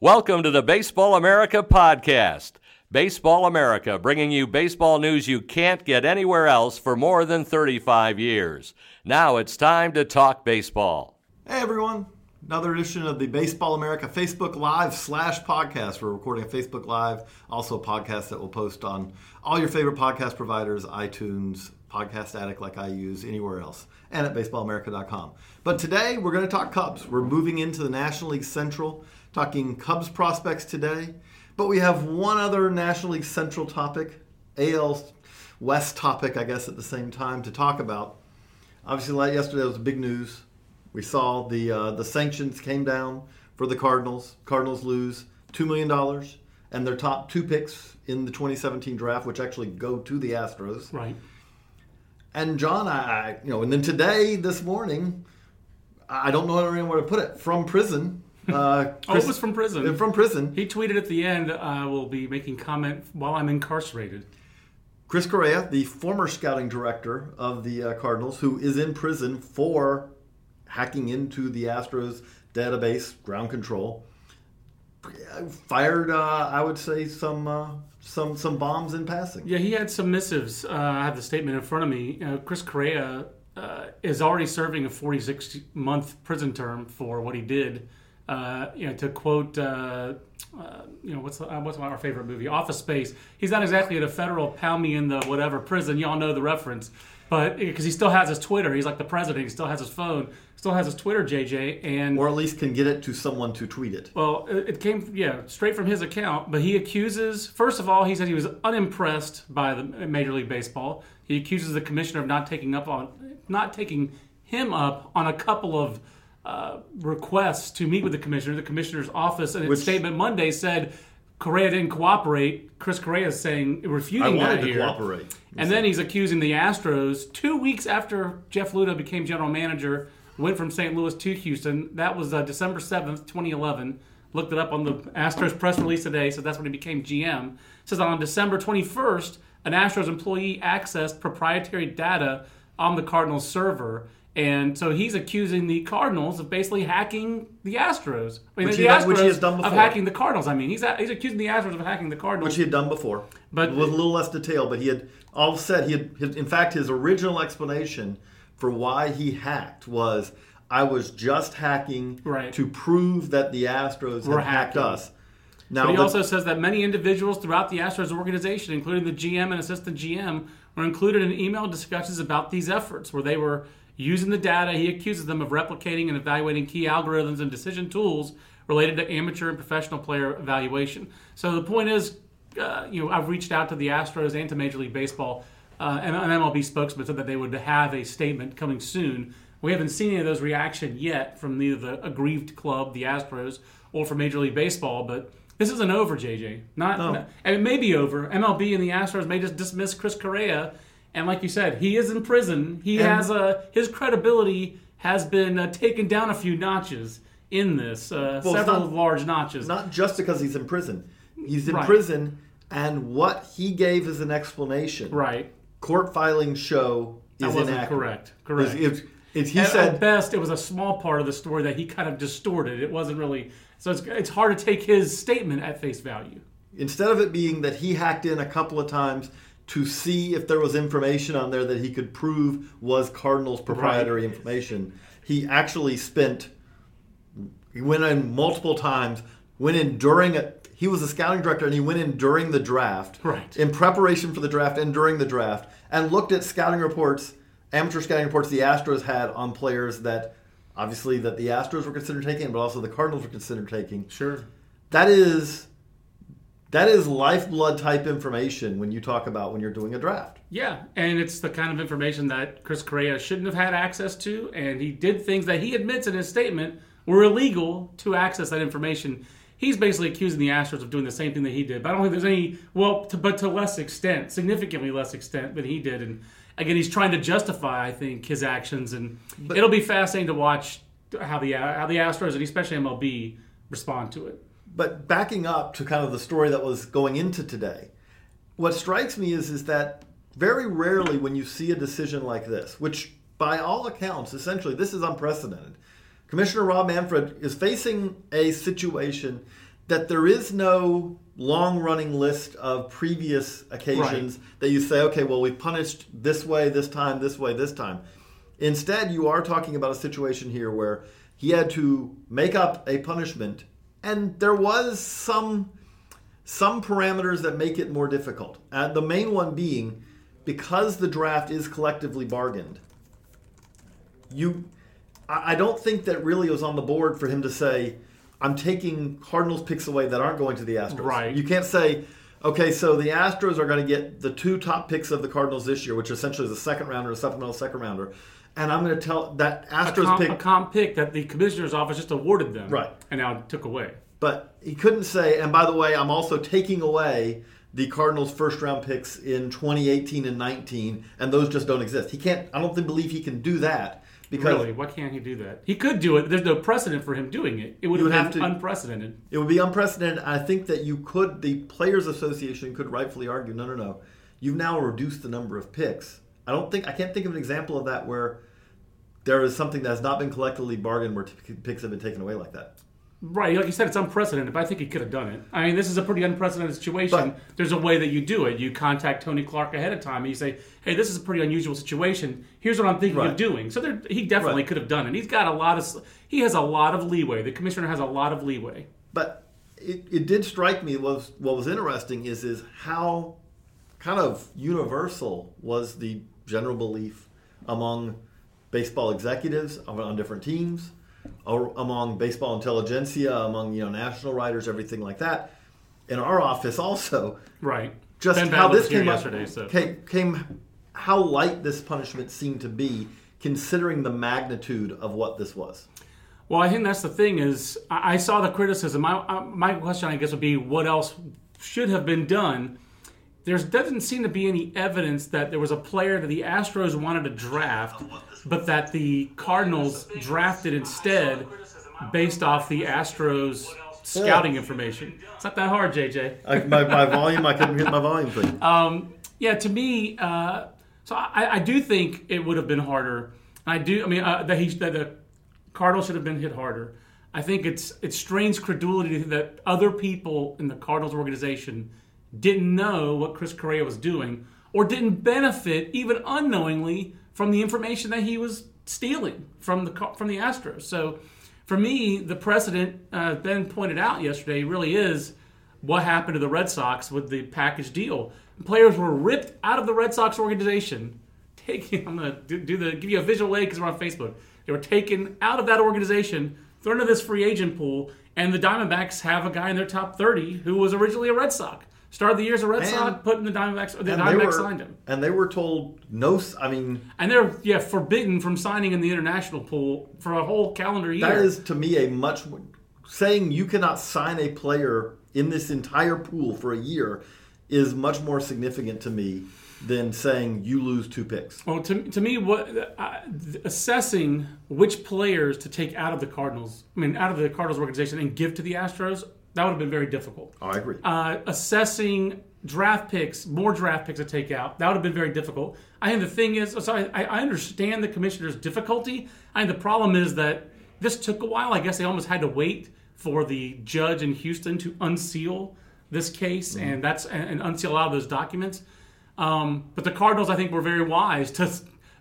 Welcome to the Baseball America podcast. Baseball America, bringing you baseball news you can't get anywhere else for more than 35 years. Now it's time to talk baseball. Hey everyone, another edition of the Baseball America Facebook Live/podcast. We're recording a Facebook Live, also a podcast that will post on all your favorite podcast providers, iTunes, Podcast Addict like I use, anywhere else, and at BaseballAmerica.com. But today we're going to talk Cubs. We're moving into the National League Central, talking Cubs prospects today, but we have one other National League Central topic, AL West topic, I guess, at the same time to talk about. Obviously, yesterday was big news. We saw the sanctions came down for the Cardinals. Cardinals lose $2 million and their top two picks in the 2017 draft, which actually go to the Astros. Right. And John, and then today, this morning, I don't know anywhere to put it, from prison. It was from prison. From prison. He tweeted at the end, I will be making comment while I'm incarcerated. Chris Correa, the former scouting director of the Cardinals, who is in prison for hacking into the Astros database, ground control, fired, I would say, some bombs in passing. Yeah, he had some missives. I have the statement in front of me. Chris Correa is already serving a 46-month prison term for what he did. To quote, what's our favorite movie, Office Space. He's not exactly at a federal pound me in the whatever prison. Y'all know the reference, but because he still has his Twitter, he's like the president. He still has his phone, still has his Twitter, JJ, or at least can get it to someone to tweet it. Well, it came straight from his account. But he accuses. First of all, he said he was unimpressed by the Major League Baseball. He accuses the commissioner of not taking him up on a couple of requests to meet with the commissioner. The commissioner's office, in its statement Monday, said Correa didn't cooperate. Chris Correa is saying, refuting that here. I wanted to cooperate. And then he's accusing the Astros 2 weeks after Jeff Luhta became general manager, went from St. Louis to Houston. That was December 7th, 2011. Looked it up on the Astros press release today, so that's when he became GM. It says on December 21st, an Astros employee accessed proprietary data on the Cardinals server. And so he's accusing the Cardinals of basically hacking the Astros. Which he has done before. Of hacking the Cardinals. He's accusing the Astros of hacking the Cardinals. Which he had done before. But with a little less detail. But his original explanation for why he hacked was, I was just hacking to prove that the Astros had hacked us. Now, but he also says that many individuals throughout the Astros organization, including the GM and assistant GM, were included in email discussions about these efforts where they were using the data. He accuses them of replicating and evaluating key algorithms and decision tools related to amateur and professional player evaluation. So the point is, I've reached out to the Astros and to Major League Baseball and an MLB spokesman said that they would have a statement coming soon. We haven't seen any of those reaction yet from either the aggrieved club, the Astros, or from Major League Baseball, but this isn't over, JJ. It may be over. MLB and the Astros may just dismiss Chris Correa. And like you said, he is in prison. His credibility has been taken down a few notches in this, large notches. Not just because he's in prison. He's in prison, and what he gave as an explanation, court filings show, is inaccurate. That wasn't correct. Correct. At best, it was a small part of the story that he kind of distorted. It wasn't really. So it's hard to take his statement at face value. Instead of it being that he hacked in a couple of times to see if there was information on there that he could prove was Cardinals proprietary information, he actually went in multiple times, went in during he was a scouting director, and he went in during the draft, right, in preparation for the draft and during the draft, and looked at scouting reports, amateur scouting reports the Astros had on players that, obviously, that the Astros were considered taking, but also the Cardinals were considered taking. Sure. That is lifeblood type information when you talk about when you're doing a draft. Yeah, and it's the kind of information that Chris Correa shouldn't have had access to, and he did things that he admits in his statement were illegal to access that information. He's basically accusing the Astros of doing the same thing that he did, but I don't think there's any, but to less extent, significantly less extent than he did. And again, he's trying to justify, I think, his actions, and it'll be fascinating to watch how the Astros, and especially MLB, respond to it. But backing up to kind of the story that was going into today, what strikes me is that very rarely when you see a decision like this, which by all accounts, essentially, this is unprecedented. Commissioner Rob Manfred is facing a situation that there is no long-running list of previous occasions, right, that you say, okay, well, we punished this way, this time, this way, this time. Instead, you are talking about a situation here where he had to make up a punishment. And there was some parameters that make it more difficult. The main one being, because the draft is collectively bargained, I don't think that really was on the board for him to say, I'm taking Cardinals picks away that aren't going to the Astros. Right. You can't say, okay, so the Astros are going to get the two top picks of the Cardinals this year, which essentially is a second rounder, a supplemental second rounder. And I'm going to tell that Astros a comp pick that the commissioner's office just awarded them, right, and now took away. But he couldn't say, and by the way, I'm also taking away the Cardinals' first-round picks in 2018 and 19, and those just don't exist. He can't. I don't believe he can do that. Because really, why can't he do that? He could do it. There's no precedent for him doing it. It would have been unprecedented. It would be unprecedented. I think that you could. The Players Association could rightfully argue, no. You've now reduced the number of picks. I can't think of an example of that where there is something that has not been collectively bargained where picks have been taken away like that. Right. Like you said, it's unprecedented, but I think he could have done it. I mean, this is a pretty unprecedented situation. But there's a way that you do it. You contact Tony Clark ahead of time, and you say, hey, this is a pretty unusual situation. Here's what I'm thinking, right, of doing. So he definitely, right, could have done it. He has a lot of leeway. The commissioner has a lot of leeway. But it did strike me, what was interesting is how kind of universal was the general belief among baseball executives on different teams, or among baseball intelligentsia, among national writers, everything like that. In our office, also, right, just Ben how this came up, so came how light this punishment seemed to be, considering the magnitude of what this was. Well, I think that's the thing is I saw the criticism. My question, I guess, would be what else should have been done. There doesn't seem to be any evidence that there was a player that the Astros wanted to draft, but that the Cardinals drafted instead based off the Astros scouting information. It's not that hard, JJ. I couldn't hit my volume thing. To me, so I do think it would have been harder. That the Cardinals should have been hit harder. I think it strains credulity that other people in the Cardinals organization didn't know what Chris Correa was doing, or didn't benefit, even unknowingly, from the information that he was stealing from the Astros. So, for me, the precedent Ben pointed out yesterday really is what happened to the Red Sox with the package deal. Players were ripped out of the Red Sox organization. I'm going to give you a visual aid because we're on Facebook. They were taken out of that organization, thrown into this free agent pool, and the Diamondbacks have a guy in their top 30 who was originally a Red Sox. Started the year as a Red Sox, put in the Diamondbacks, or the Diamondbacks signed him. And they were told no, And they're, forbidden from signing in the international pool for a whole calendar year. That is, to me, saying you cannot sign a player in this entire pool for a year is much more significant to me than saying you lose two picks. Well, to me, assessing which players to take out of the Cardinals organization and give to the Astros, that would have been very difficult. Oh, I agree. Assessing draft picks to take out, that would have been very difficult. I think the thing is, I understand the commissioner's difficulty. I think the problem is that this took a while. I guess they almost had to wait for the judge in Houston to unseal this case, mm-hmm, and unseal a lot of those documents. But the Cardinals, I think, were very wise to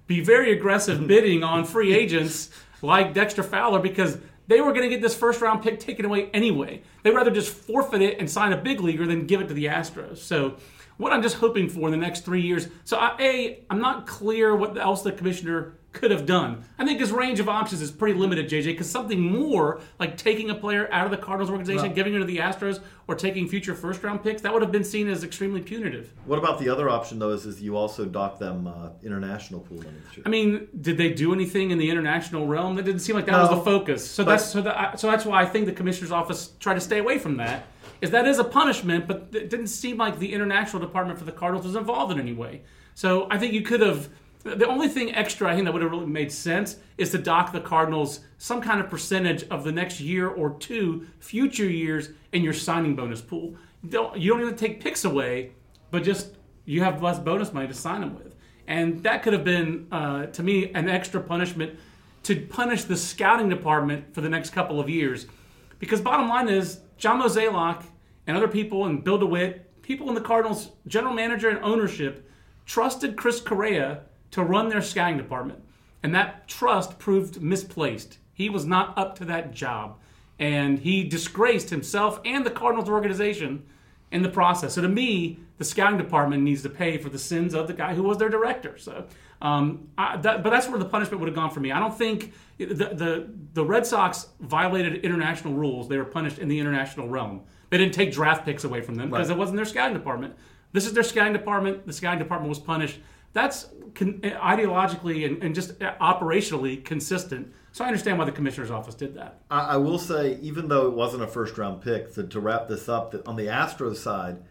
be very aggressive bidding on free agents like Dexter Fowler, because they were going to get this first-round pick taken away anyway. They'd rather just forfeit it and sign a big leaguer than give it to the Astros. So what I'm just hoping for in the next 3 years. So, I'm not clear what else the commissioner could have done. I think his range of options is pretty limited, JJ, because something more like taking a player out of the Cardinals organization, giving it to the Astros, or taking future first-round picks, that would have been seen as extremely punitive. What about the other option, though, is you also dock them international pool money? I mean, did they do anything in the international realm? That didn't seem like that was the focus. So that's why I think the commissioner's office tried to stay away from that. Is that is a punishment, but it didn't seem like the international department for the Cardinals was involved in any way. So I think you could have. The only thing extra I think that would have really made sense is to dock the Cardinals some kind of percentage of the next year or two, future years, in your signing bonus pool. You don't even take picks away, but just you have less bonus money to sign them with. And that could have been, to me, an extra punishment to punish the scouting department for the next couple of years. Because bottom line is, John Mozeliak and other people and Bill DeWitt, people in the Cardinals, general manager and ownership, trusted Chris Correa to run their scouting department. And that trust proved misplaced. He was not up to that job. And he disgraced himself and the Cardinals organization in the process. So to me, the scouting department needs to pay for the sins of the guy who was their director. So, but that's where the punishment would have gone for me. I don't think the Red Sox violated international rules. They were punished in the international realm. They didn't take draft picks away from them because it wasn't their scouting department. This is their scouting department. The scouting department was punished. That's ideologically and just operationally consistent. So I understand why the commissioner's office did that. I will say, even though it wasn't a first-round pick, to wrap this up, that on the Astros side,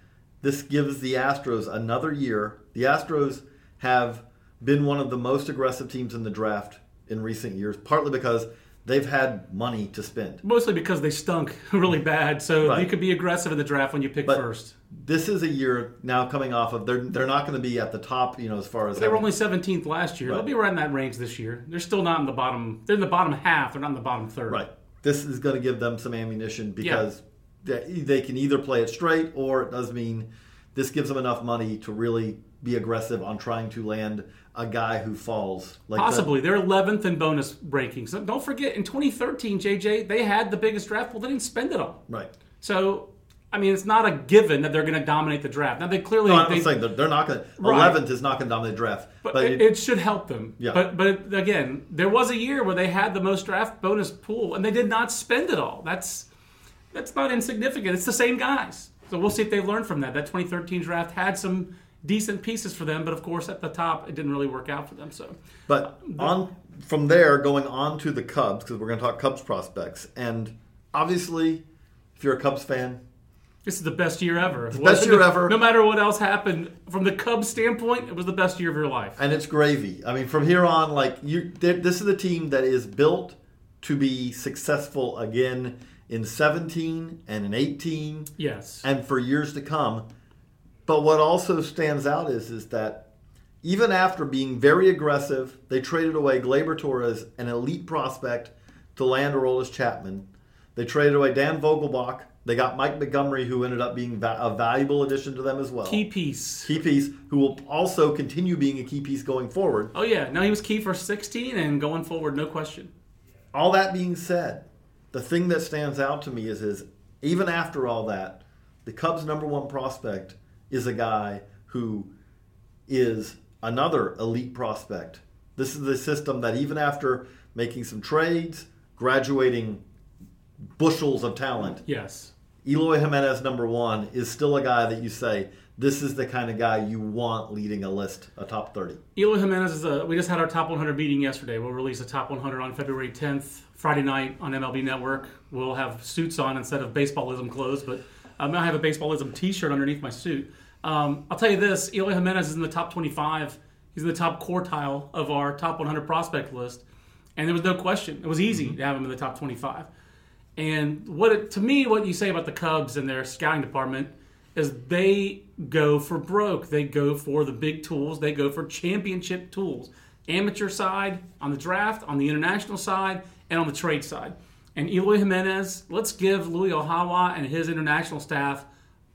this gives the Astros another year. The Astros have been one of the most aggressive teams in the draft in recent years, partly because they've had money to spend. Mostly because they stunk really bad, so you could be aggressive in the draft when you pick first. This is a year now coming off of they're not going to be at the top, as far as... They were only 17th last year. Right. They'll be right in that range this year. They're still not in the bottom... They're in the bottom half. They're not in the bottom third. Right. This is going to give them some ammunition because they can either play it straight, or it does mean this gives them enough money to really be aggressive on trying to land a guy who falls. Possibly. They're 11th in bonus rankings. So don't forget, in 2013, JJ, they had the biggest draft pool. They didn't spend it all. Right. So, I mean, it's not a given that they're going to dominate the draft. Now, they clearly... No, I'm saying they're not going to... 11th is not going to dominate the draft. But it should help them. Yeah. But again, there was a year where they had the most draft bonus pool, and they did not spend it all. That's not insignificant. It's the same guys. So we'll see if they've learned from that. That 2013 draft had some decent pieces for them, but of course at the top it didn't really work out for them. So, but on from there, going on to the Cubs, because we're going to talk Cubs prospects, and obviously, if you're a Cubs fan, this is the best year ever. Best year ever. No matter what else happened, from the Cubs standpoint, it was the best year of your life. And it's gravy. I mean, from here on, this is a team that is built to be successful again in 17 and in 18, and for years to come. But what also stands out is that even after being very aggressive, they traded away Gleyber Torres, an elite prospect, to land Aroldis Chapman. They traded away Dan Vogelbach. They got Mike Montgomery, who ended up being a valuable addition to them as well. Key piece, who will also continue being a key piece going forward. Oh, yeah. No, he was key for 16 and going forward, no question. All that being said, the thing that stands out to me is even after all that, the Cubs' number one prospect is a guy who is another elite prospect. This is the system that even after making some trades, graduating bushels of talent, Eloy Jimenez, number one, is still a guy that you say, this is the kind of guy you want leading a list, a top 30. Eloy Jimenez is we just had our top 100 meeting yesterday. We'll release a top 100 on February 10th, Friday night on MLB Network. We'll have suits on instead of baseballism clothes, but I have a baseballism t-shirt underneath my suit. I'll tell you this, Eloy Jimenez is in the top 25. He's in the top quartile of our top 100 prospect list. And there was no question. It was easy to have him in the top 25. And what you say about the Cubs and their scouting department is they go for broke. They go for the big tools. They go for championship tools. Amateur side, on the draft, on the international side, and on the trade side. And Eloy Jimenez, let's give Louis Ohawa and his international staff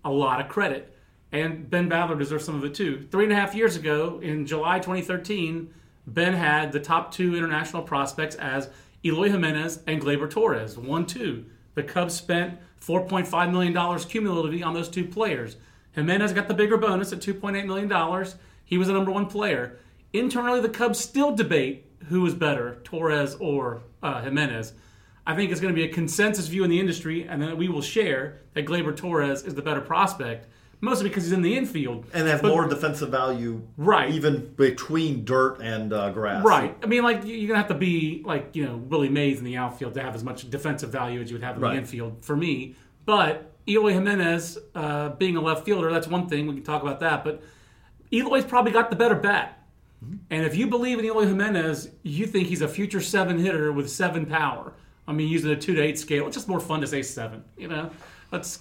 a lot of credit. And Ben Badler deserves some of it too. 3.5 years ago, in July 2013, Ben had the top two international prospects as Eloy Jimenez and Gleyber Torres, 1-2. The Cubs spent $4.5 million cumulatively on those two players. Jimenez got the bigger bonus at $2.8 million. He was the number one player. Internally, the Cubs still debate who is better, Torres or Jimenez. I think it's going to be a consensus view in the industry, and then we will share that Gleyber Torres is the better prospect, mostly because he's in the infield. And have more defensive value, right? Even between dirt and grass. Right. I mean, like, you're going to have to be, like, you know, Willie Mays in the outfield to have as much defensive value as you would have in the infield, for me. But Eloy Jimenez, being a left fielder, that's one thing. We can talk about that. But Eloy's probably got the better bat. Mm-hmm. And if you believe in Eloy Jimenez, you think he's a future seven hitter with seven power. I mean, using a 2-8 scale, it's just more fun to say seven, you know? That's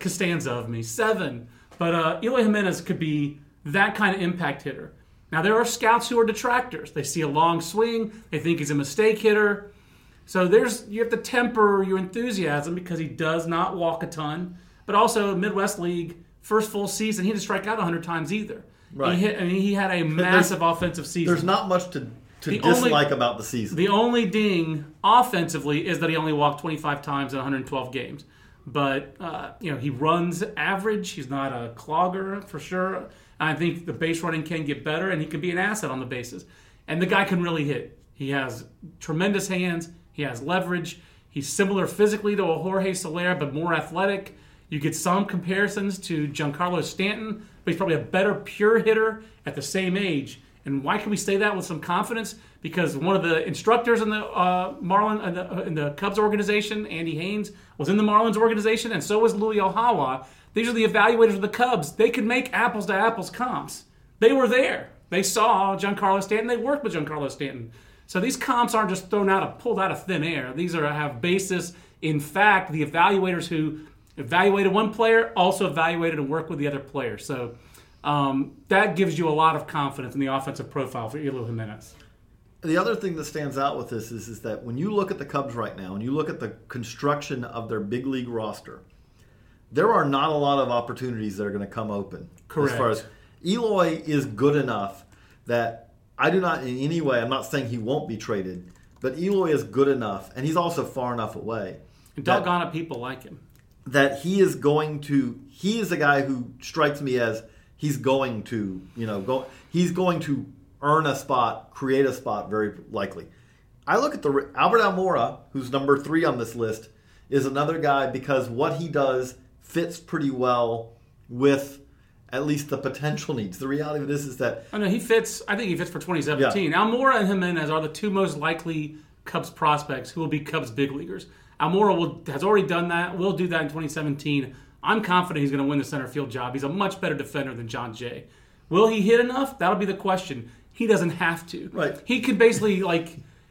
Costanza of me. Seven. But Eloy Jimenez could be that kind of impact hitter. Now, there are scouts who are detractors. They see a long swing. They think he's a mistake hitter. So you have to temper your enthusiasm because he does not walk a ton. But also, Midwest League, first full season, he didn't strike out 100 times either. Right. He had a massive offensive season. There's not much to dislike about the season. The only ding offensively is that he only walked 25 times in 112 games. But, he runs average. He's not a clogger, for sure. I think the base running can get better, and he can be an asset on the bases. And the guy can really hit. He has tremendous hands. He has leverage. He's similar physically to a Jorge Soler, but more athletic. You get some comparisons to Giancarlo Stanton, but he's probably a better pure hitter at the same age. And why can we say that with some confidence? Because one of the instructors in the in the Cubs organization, Andy Haynes, was in the Marlins organization, and so was Louis Ohawa. These are the evaluators of the Cubs. They could make apples-to-apples comps. They were there. They saw Giancarlo Stanton. They worked with Giancarlo Stanton. So these comps aren't just pulled out of thin air. These have basis. In fact, the evaluators who evaluated one player also evaluated and worked with the other player. So that gives you a lot of confidence in the offensive profile for Eloy Jimenez. The other thing that stands out with this is that when you look at the Cubs right now and you look at the construction of their big league roster, there are not a lot of opportunities that are going to come open. Correct. As far as Eloy is good enough that I do not in any way, I'm not saying he won't be traded, but Eloy is good enough, and he's also far enough away. And doggone it, people like him. That he is a guy who strikes me as he's going to earn a spot, create a spot, very likely. I look at Albert Almora, who's number 3 on this list, is another guy because what he does fits pretty well with at least the potential needs. The reality of this is that... I think he fits for 2017. Yeah. Almora and Jimenez are the two most likely Cubs prospects who will be Cubs big leaguers. Almora has already done that, will do that in 2017. I'm confident he's going to win the center field job. He's a much better defender than John Jay. Will he hit enough? That'll be the question. He doesn't have to. Right. He could basically,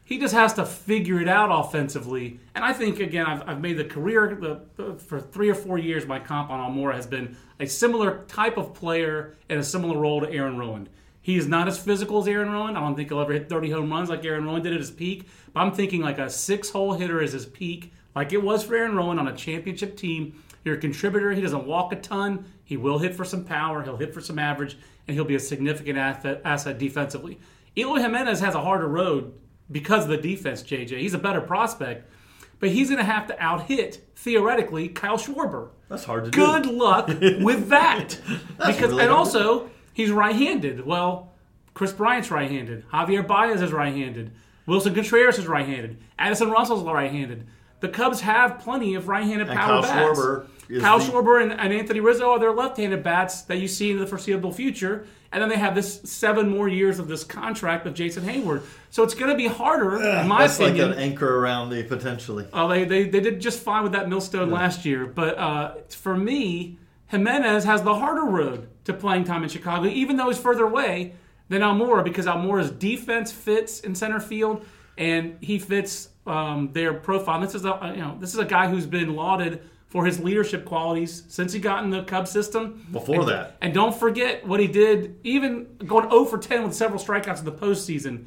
he just has to figure it out offensively. And I think, again, I've made the career, for 3 or 4 years, my comp on Almora has been a similar type of player and a similar role to Aaron Rowand. He is not as physical as Aaron Rowand. I don't think he'll ever hit 30 home runs like Aaron Rowand did at his peak. But I'm thinking a 6-hole hitter is his peak, like it was for Aaron Rowand on a championship team. You're a contributor. He doesn't walk a ton. He will hit for some power. He'll hit for some average. And he'll be a significant asset defensively. Eloy Jimenez has a harder road because of the defense, JJ. He's a better prospect. But he's going to have to out-hit, theoretically, Kyle Schwarber. That's hard to do. Good luck with that. Also, he's right-handed. Well, Chris Bryant's right-handed. Javier Baez is right-handed. Wilson Contreras is right-handed. Addison Russell's right-handed. The Cubs have plenty of right-handed power bats. Kyle Schwarber and Anthony Rizzo are their left-handed bats that you see in the foreseeable future. And then they have this 7 more years of this contract with Jason Hayward. So it's going to be harder, in my opinion. That's like an anchor around the potentially. Oh, they did just fine with that millstone last year. But for me, Jimenez has the harder road to playing time in Chicago, even though he's further away than Almora, because Almora's defense fits in center field, and he fits their profile. And this is a guy who's been lauded for his leadership qualities since he got in the Cubs system. Before that. And don't forget what he did, even going 0 for 10 with several strikeouts in the postseason.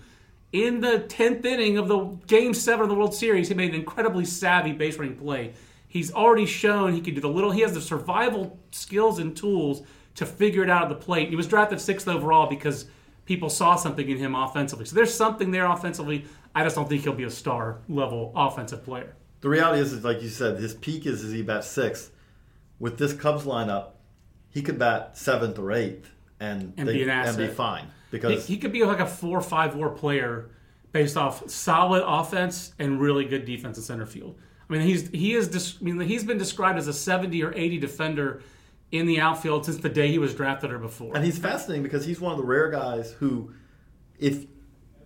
In the 10th inning of the Game 7 of the World Series, he made an incredibly savvy base running play. He's already shown he can do he has the survival skills and tools to figure it out at the plate. He was drafted 6th overall because people saw something in him offensively. So there's something there offensively. I just don't think he'll be a star level offensive player. The reality is, like you said, his peak is he bats sixth. With this Cubs lineup, he could bat seventh or eighth and be fine. Because he could be like a 4-5 war player based off solid offense and really good defense in center field. I mean, he's been described as a 70 or 80 defender in the outfield since the day he was drafted or before. And he's fascinating because he's one of the rare guys who, if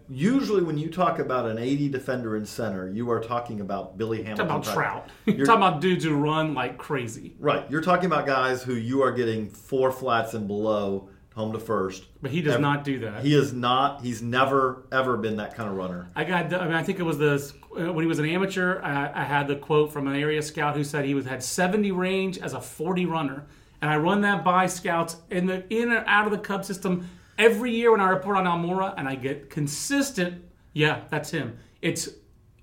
usually when you talk about an 80 defender in center, you are talking about Billy Hamilton. You're talking about Trout. You're talking about dudes who run like crazy. Right. You're talking about guys who you are getting four flats and below home to first. But he does not do that. He is not. He's never, ever been that kind of runner. I think it was when he was an amateur, I had the quote from an area scout who said he had 70 range as a 40 runner. And I run that by scouts in and out of the Cub system every year when I report on Almora, and I get consistent, yeah, that's him. It's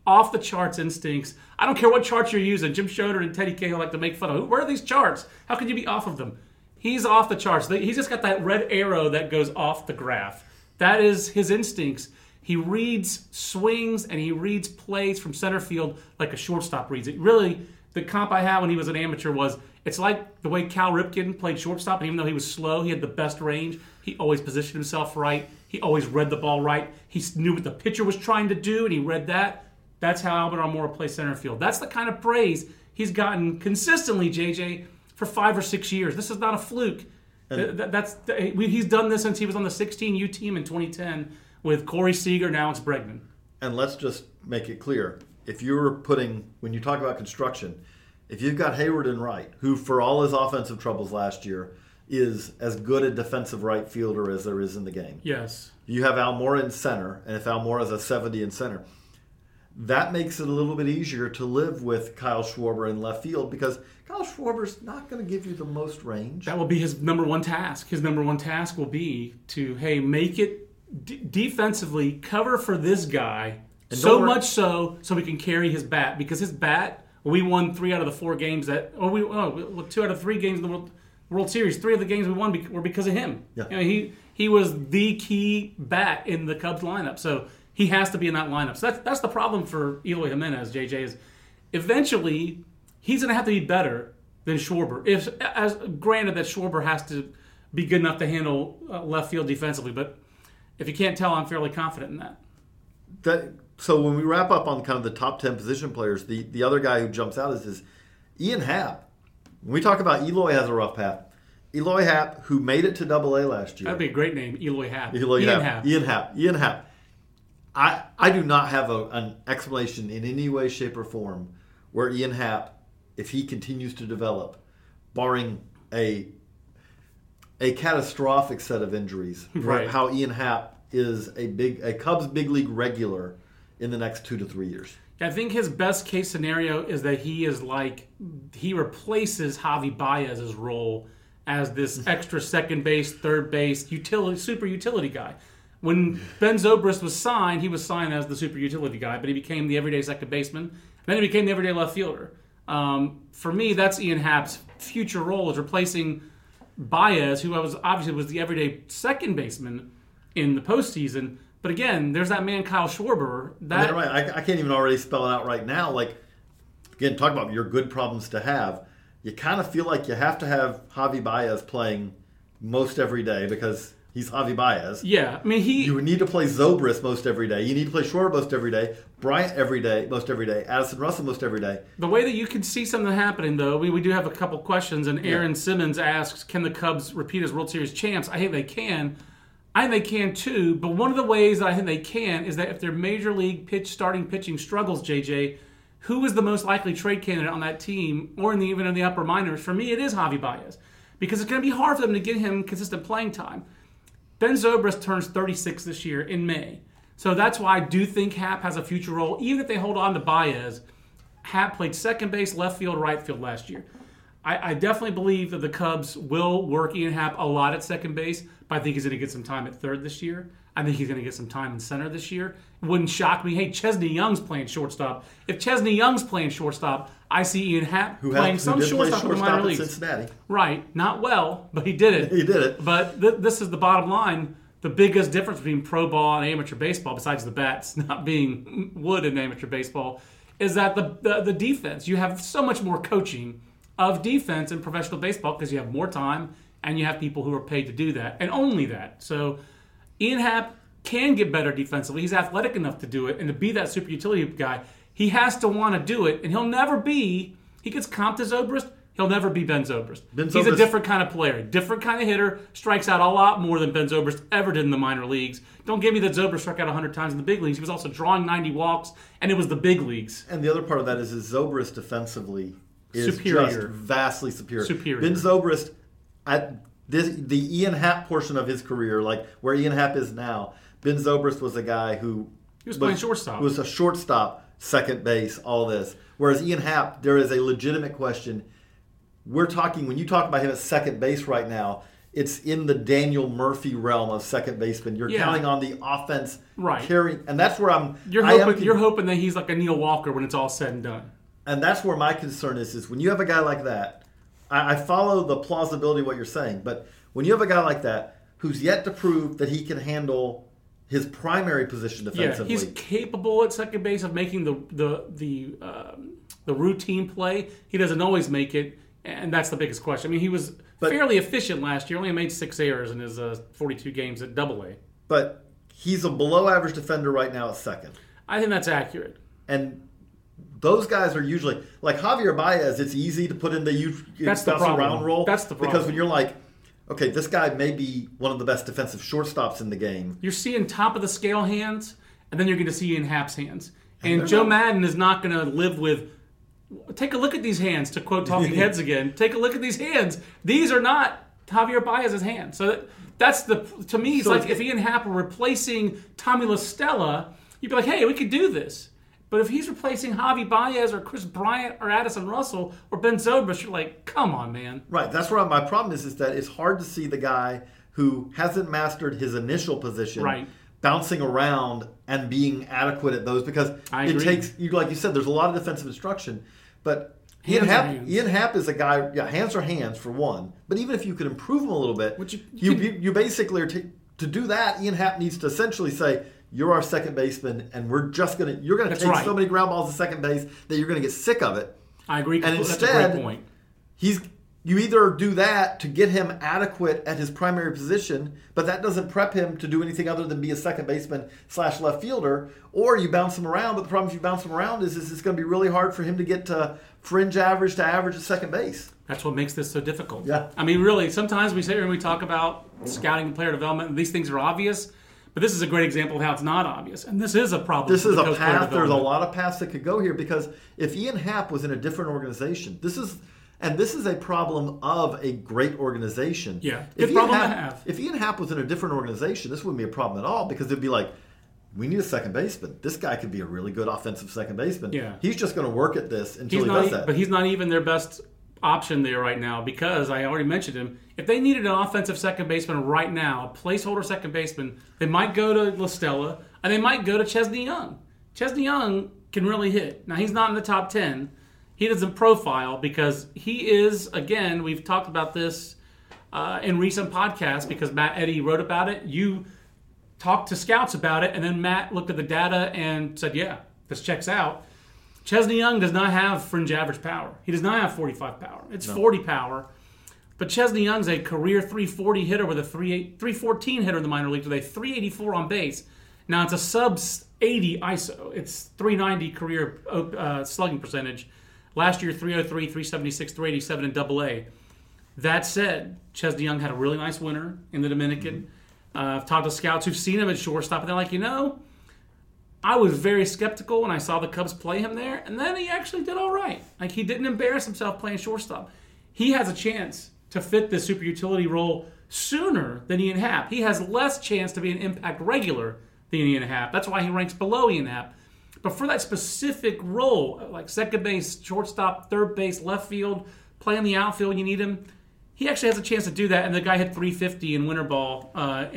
off the charts instincts. I don't care what charts you're using. Jim Schroeder and Teddy Cahill like to make fun of. Where are these charts? How could you be off of them? He's off the charts. He's just got that red arrow that goes off the graph. That is his instincts. He reads swings and he reads plays from center field like a shortstop reads it. Really, the comp I had when he was an amateur was, it's like the way Cal Ripken played shortstop, and even though he was slow, he had the best range. He always positioned himself right. He always read the ball right. He knew what the pitcher was trying to do, and he read that. That's how Albert Almora plays center field. That's the kind of praise he's gotten consistently, JJ, for 5 or 6 years. This is not a fluke. He's done this since he was on the 16U team in 2010 with Corey Seager, now it's Bregman. And let's just make it clear. If you're when you talk about construction, if you've got Hayward in right, who for all his offensive troubles last year is as good a defensive right fielder as there is in the game. Yes. You have Almora in center, and if Almora's a 70 in center, that makes it a little bit easier to live with Kyle Schwarber in left field because Kyle Schwarber's not going to give you the most range. That will be his number one task. His number one task will be to, make it defensively, cover for this guy. So we can carry his bat, because his bat, we won 3 out of the 4 games that 2 out of 3 games in the World Series. 3 of the games we won were because of him. Yeah. He was the key bat in the Cubs lineup, so he has to be in that lineup. So that's the problem for Eloy Jimenez, JJ, is eventually he's going to have to be better than Schwarber. Granted that Schwarber has to be good enough to handle left field defensively, but if you can't tell, I'm fairly confident in that. So when we wrap up on kind of the top 10 position players, the other guy who jumps out is Ian Happ. When we talk about Eloy has a rough path, Eloy Happ, who made it to AA last year. That'd be a great name, Eloy Happ. Ian Happ. I do not have an explanation in any way, shape, or form where Ian Happ, if he continues to develop, barring a catastrophic set of injuries, right, how Ian Happ is a Cubs big league regular in the next 2 to 3 years. I think his best case scenario is that he replaces Javi Baez's role as this extra second base, third base, super utility guy. When Ben Zobrist was signed, he was signed as the super utility guy, but he became the everyday second baseman, and then he became the everyday left fielder. For me, that's Ian Happ's future role, is replacing Baez, who was obviously the everyday second baseman in the postseason. But again, there's that man Kyle Schwarber. I can't even already spell it out right now. Like, again, talk about your good problems to have. You kind of feel like you have to have Javi Baez playing most every day because he's Javi Baez. Yeah, I mean you need to play Zobrist most every day. You need to play Schwarber most every day. Bryant every day, most every day. Addison Russell most every day. The way that you can see something happening, though, we do have a couple questions. And Aaron Simmons asks, "Can the Cubs repeat as World Series champs?" I think they can. I think they can too, but one of the ways that I think they can is that if their major league starting pitching struggles, JJ, who is the most likely trade candidate on that team or even in the upper minors? For me, it is Javi Baez, because it's going to be hard for them to get him consistent playing time. Ben Zobrist turns 36 this year in May, so that's why I do think Happ has a future role. Even if they hold on to Baez, Happ played second base, left field, right field last year. I definitely believe that the Cubs will work Ian Happ a lot at second base, but I think he's going to get some time at third this year. I think he's going to get some time in center this year. It wouldn't shock me. Hey, Chesney Young's playing shortstop. If Chesney Young's playing shortstop, I see Ian Happ playing shortstop in the minor leagues. Cincinnati. Right. Not well, but he did it. But this is the bottom line. the biggest difference between pro ball and amateur baseball, besides the bats not being wood in amateur baseball, is that the defense. You have so much more coaching of defense in professional baseball because you have more time and you have people who are paid to do that, and only that. So Ian Happ can get better defensively. He's athletic enough to do it, and to be that super utility guy, he has to want to do it, and he'll never be, he gets comped to Zobrist, he'll never be Ben Zobrist. He's a different kind of player, different kind of hitter, strikes out a lot more than Ben Zobrist ever did in the minor leagues. Don't give me that Zobrist struck out 100 times in the big leagues. He was also drawing 90 walks, and it was the big leagues. And the other part of that is Zobrist defensively is superior. Just vastly superior. Ben Zobrist, the Ian Happ portion of his career, like where Ian Happ is now, Ben Zobrist was a guy who... He was playing shortstop. He was a shortstop, second base, all this. Whereas Ian Happ, there is a legitimate question... We're talking, when you talk about him at second base right now, it's in the Daniel Murphy realm of second baseman. You're counting on the offense carrying, and that's where I'm... You're hoping that he's like a Neil Walker when it's all said and done. And that's where my concern is when you have a guy like that, I follow the plausibility of what you're saying, but when you have a guy like that who's yet to prove that he can handle his primary position defensively... Yeah, he's capable at second base of making the routine play. He doesn't always make it. And that's the biggest question. I mean, he was fairly efficient last year. Only made 6 errors in his 42 games at AA. But he's a below-average defender right now at second. I think that's accurate. And those guys are usually... Like Javier Baez, it's easy to put into a round roll. That's the problem. Because when you're like, okay, this guy may be one of the best defensive shortstops in the game. You're seeing top-of-the-scale hands, and then you're going to see Ian Happ's hands. And Joe Madden is not going to live with... Take a look at these hands, to quote Talking Heads again. Take a look at these hands. These are not Javier Baez's hands. So that's the, to me, it's so like if Ian Happ were replacing Tommy La Stella, you'd be like, hey, we could do this. But if he's replacing Javi Baez or Chris Bryant or Addison Russell or Ben Zobrist, you're like, come on, man. Right. That's where my problem is that it's hard to see the guy who hasn't mastered his initial position bouncing around and being adequate at those, because it takes, like you said, there's a lot of defensive instruction. But Ian Happ is a guy, hands are hands for one, but even if you could improve him a little bit, you basically are to do that, Ian Happ needs to essentially say, you're our second baseman and you're going to take so many ground balls to second base that you're going to get sick of it. I agree. And instead, that's a great point. You either do that to get him adequate at his primary position, but that doesn't prep him to do anything other than be a second baseman / left fielder, or you bounce him around. But the problem if you bounce him around is it's going to be really hard for him to get to fringe average to average at second base. That's what makes this so difficult. Yeah. I mean, really, sometimes we sit here and we talk about scouting and player development, and these things are obvious, but this is a great example of how it's not obvious. And this is a problem. This is a path. There's a lot of paths that could go here, because if Ian Happ was in a different organization, this is a problem of a great organization. Yeah, good problem to have. If Ian Happ was in a different organization, this wouldn't be a problem at all, because it'd be like, we need a second baseman. This guy could be a really good offensive second baseman. Yeah. He's just going to work at this until he does that. But he's not even their best option there right now, because I already mentioned him. If they needed an offensive second baseman right now, a placeholder second baseman, they might go to La Stella, and they might go to Chesney Young. Chesney Young can really hit. Now, he's not in the top 10. He doesn't profile because he is, again, we've talked about this in recent podcasts because Matt Eddy wrote about it. You talked to scouts about it, and then Matt looked at the data and said, yeah, this checks out. Chesney Young does not have fringe average power. He does not have 45 power. It's 40 power. But Chesney Young's a career 340 hitter with a 314 hitter in the minor leagues with a 384 on base. Now, it's a sub-80 ISO. It's 390 career slugging percentage. Last year, 303, 376, 387 in AA. That said, Chesney Young had a really nice winter in the Dominican. Mm-hmm. I've talked to scouts who've seen him at shortstop, and they're like, I was very skeptical when I saw the Cubs play him there, and then he actually did all right. Like, he didn't embarrass himself playing shortstop. He has a chance to fit this super utility role sooner than Ian Happ. He has less chance to be an impact regular than Ian Happ. That's why he ranks below Ian Happ. But for that specific role, like second base, shortstop, third base, left field, playing the outfield, you need him. He actually has a chance to do that. And the guy hit 350 in winter ball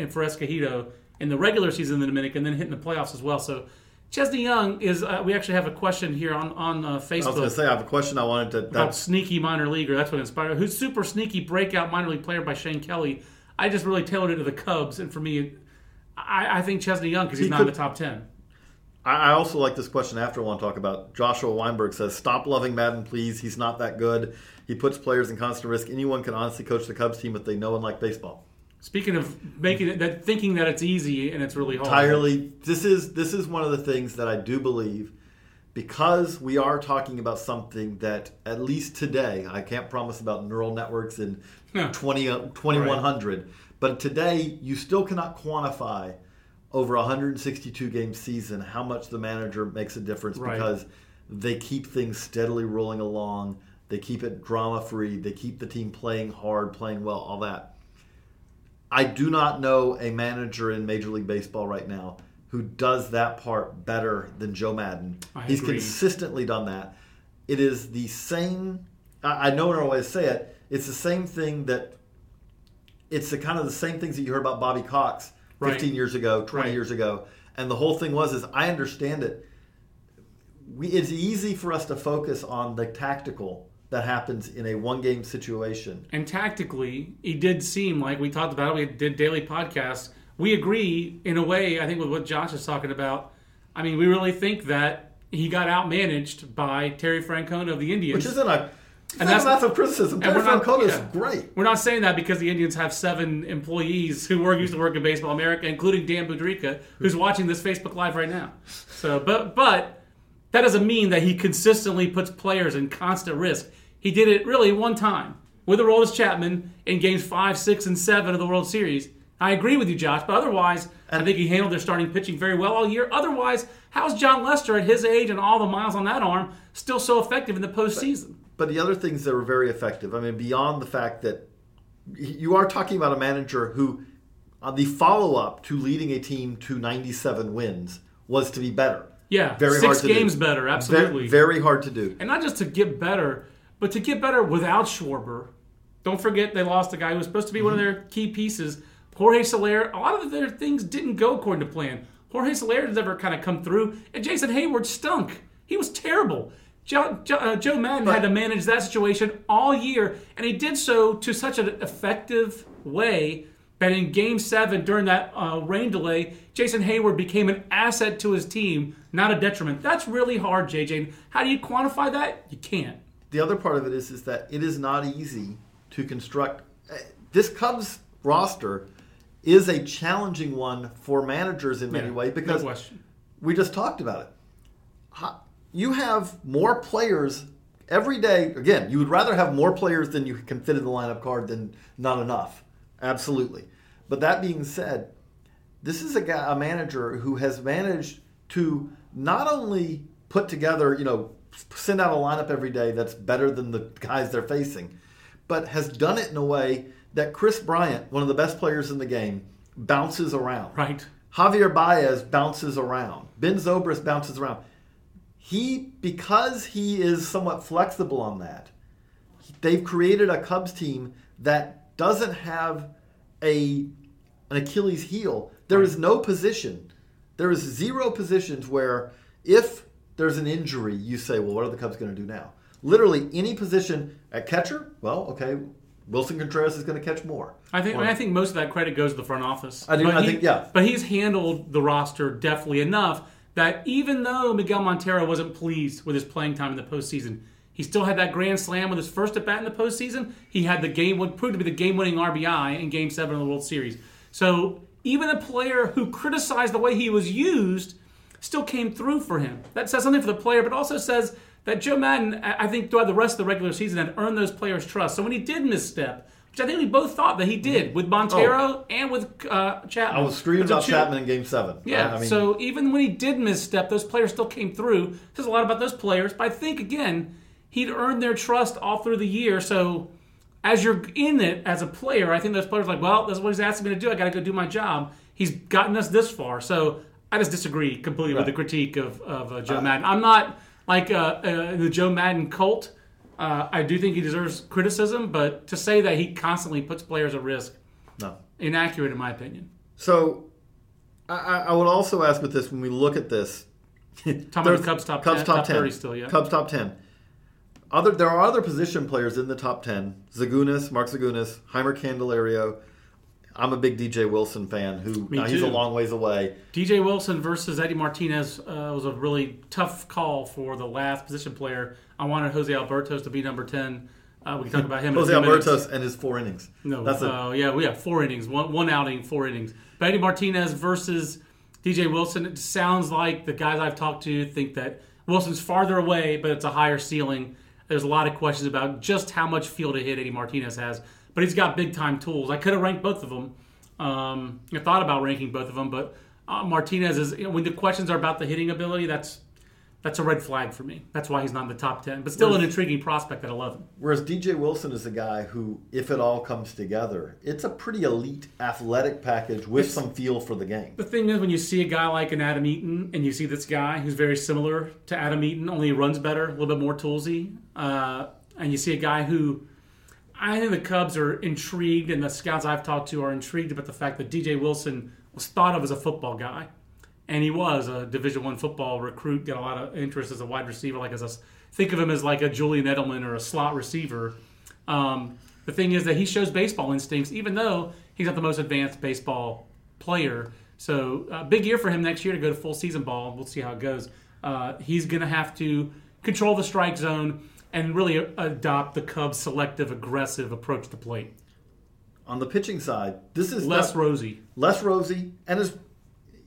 for Escohedo in the regular season in the Dominican, and then hitting the playoffs as well. So Chesney Young is. We actually have a question here on Facebook. I was going to say I have a question I wanted to about sneaky minor leaguer. That's what inspired. Who's super sneaky breakout minor league player by Shane Kelly? I just really tailored it to the Cubs, and for me, I think Chesney Young, because he's not in the top 10. I also like this question after I want to talk about. Joshua Weinberg says, stop loving Madden, please. He's not that good. He puts players in constant risk. Anyone can honestly coach the Cubs team if they know and like baseball. Speaking of making it, that thinking that it's easy and it's really hard. Entirely. This is one of the things that I do believe, because we are talking about something that, at least today, I can't promise about neural networks in 2100, right. But today you still cannot quantify over a 162-game season how much the manager makes a difference, right, because they keep things steadily rolling along. They keep it drama-free. They keep the team playing hard, playing well, all that. I do not know a manager in Major League Baseball right now who does that part better than Joe Madden. He's consistently done that. It is the same, I know another way to say it, it's the same thing that, it's the kind of the same things that you heard about Bobby Cox 15 right. years ago, 20 right. years ago. And the whole thing was, is I understand it. It's easy for us to focus on the tactical that happens in a one-game situation. And tactically, it did seem like we talked about it. We did daily podcasts. We agree, in a way, I think, with what Josh is talking about. I mean, we really think that he got outmanaged by Terry Francona of the Indians. Which isn't a massive criticism. Terry Francona is great. We're not saying that because the Indians have 7 employees who used to work in Baseball America, including Dan Budrica, who's watching this Facebook Live right now. So, but that doesn't mean that he consistently puts players in constant risk. He did it really one time with Aroldis Chapman in games 5, 6, and 7 of the World Series. I agree with you, Josh, but otherwise, I think he handled their starting pitching very well all year. Otherwise, how's John Lester at his age and all the miles on that arm still so effective in the postseason? But the other things that were very effective, I mean, beyond the fact that you are talking about a manager who, the follow-up to leading a team to 97 wins was to be better. Yeah, very 6 games better, absolutely. Very hard to do. And not just to get better, but to get better without Schwarber. Don't forget they lost a guy who was supposed to be one of their key pieces, Jorge Soler. A lot of their things didn't go according to plan. Jorge Soler has never kind of come through, and Jason Hayward stunk. He was terrible. Joe Madden had to manage that situation all year, and he did so to such an effective way that in Game 7 during that rain delay, Jason Hayward became an asset to his team, not a detriment. That's really hard, JJ. How do you quantify that? You can't. The other part of it is that it is not easy to construct. This Cubs roster is a challenging one for managers in many ways, because we just talked about it. You have more players every day. Again, you would rather have more players than you can fit in the lineup card than not enough. Absolutely. But that being said, this is a manager who has managed to not only put together, send out a lineup every day that's better than the guys they're facing, but has done it in a way that Chris Bryant, one of the best players in the game, bounces around. Right. Javier Baez bounces around. Ben Zobrist bounces around. Because he is somewhat flexible on that, they've created a Cubs team that doesn't have an Achilles heel. There is no position. There is 0 positions where if there's an injury, you say, well, what are the Cubs going to do now? Literally any position at catcher, well, okay, Wilson Contreras is going to catch more. I think most of that credit goes to the front office. But he's handled the roster deftly enough that even though Miguel Montero wasn't pleased with his playing time in the postseason, he still had that grand slam with his first at-bat in the postseason. He had proved to be the game-winning RBI in Game 7 of the World Series. So even a player who criticized the way he was used still came through for him. That says something for the player, but also says that Joe Madden, I think, throughout the rest of the regular season had earned those players' trust. So when he did misstep, which I think we both thought that he did, with Montero and with Chapman. I was screaming about Chapman in Game 7. Yeah, so even when he did misstep, those players still came through. It says a lot about those players, but I think, again, he'd earned their trust all through the year, so as you're in it as a player, I think those players are like, well, that's what he's asking me to do. I got to go do my job. He's gotten us this far. So I just disagree completely with the critique of Joe Madden. I'm not like the Joe Madden cult. I do think he deserves criticism, but to say that he constantly puts players at risk, inaccurate in my opinion. So I would also ask with this, when we look at this. Talking about Cubs top 10. Top 30 still, yeah. Cubs top 10. There are other position players in the top 10. Mark Zagunas, Heimer Candelario, I'm a big DJ Wilson fan. He's a long ways away. DJ Wilson versus Eddie Martinez was a really tough call for the last position player. I wanted Jose Alberto to be number 10. We can talk about him. Jose Alberto and his 4 innings. No, we have 4 innings, one outing, 4 innings. But Eddie Martinez versus DJ Wilson. It sounds like the guys I've talked to think that Wilson's farther away, but it's a higher ceiling. There's a lot of questions about just how much field to hit Eddie Martinez has, but he's got big-time tools. I could have ranked both of them. I thought about ranking both of them, but Martinez is, when the questions are about the hitting ability, that's a red flag for me. That's why he's not in the top 10, but still an intriguing prospect at 11. Whereas DJ Wilson is a guy who, if it all comes together, it's a pretty elite athletic package with some feel for the game. The thing is, when you see a guy like an Adam Eaton, and you see this guy who's very similar to Adam Eaton, only he runs better, a little bit more toolsy, and you see a guy who, I think the Cubs are intrigued, and the scouts I've talked to are intrigued about the fact that DJ Wilson was thought of as a football guy. And he was a Division I football recruit, got a lot of interest as a wide receiver. Think of him as like a Julian Edelman or a slot receiver. The thing is that he shows baseball instincts, even though he's not the most advanced baseball player. So big year for him next year to go to full season ball. We'll see how it goes. He's going to have to control the strike zone and really adopt the Cubs' selective, aggressive approach to plate. On the pitching side, this is rosy. Less rosy, and is.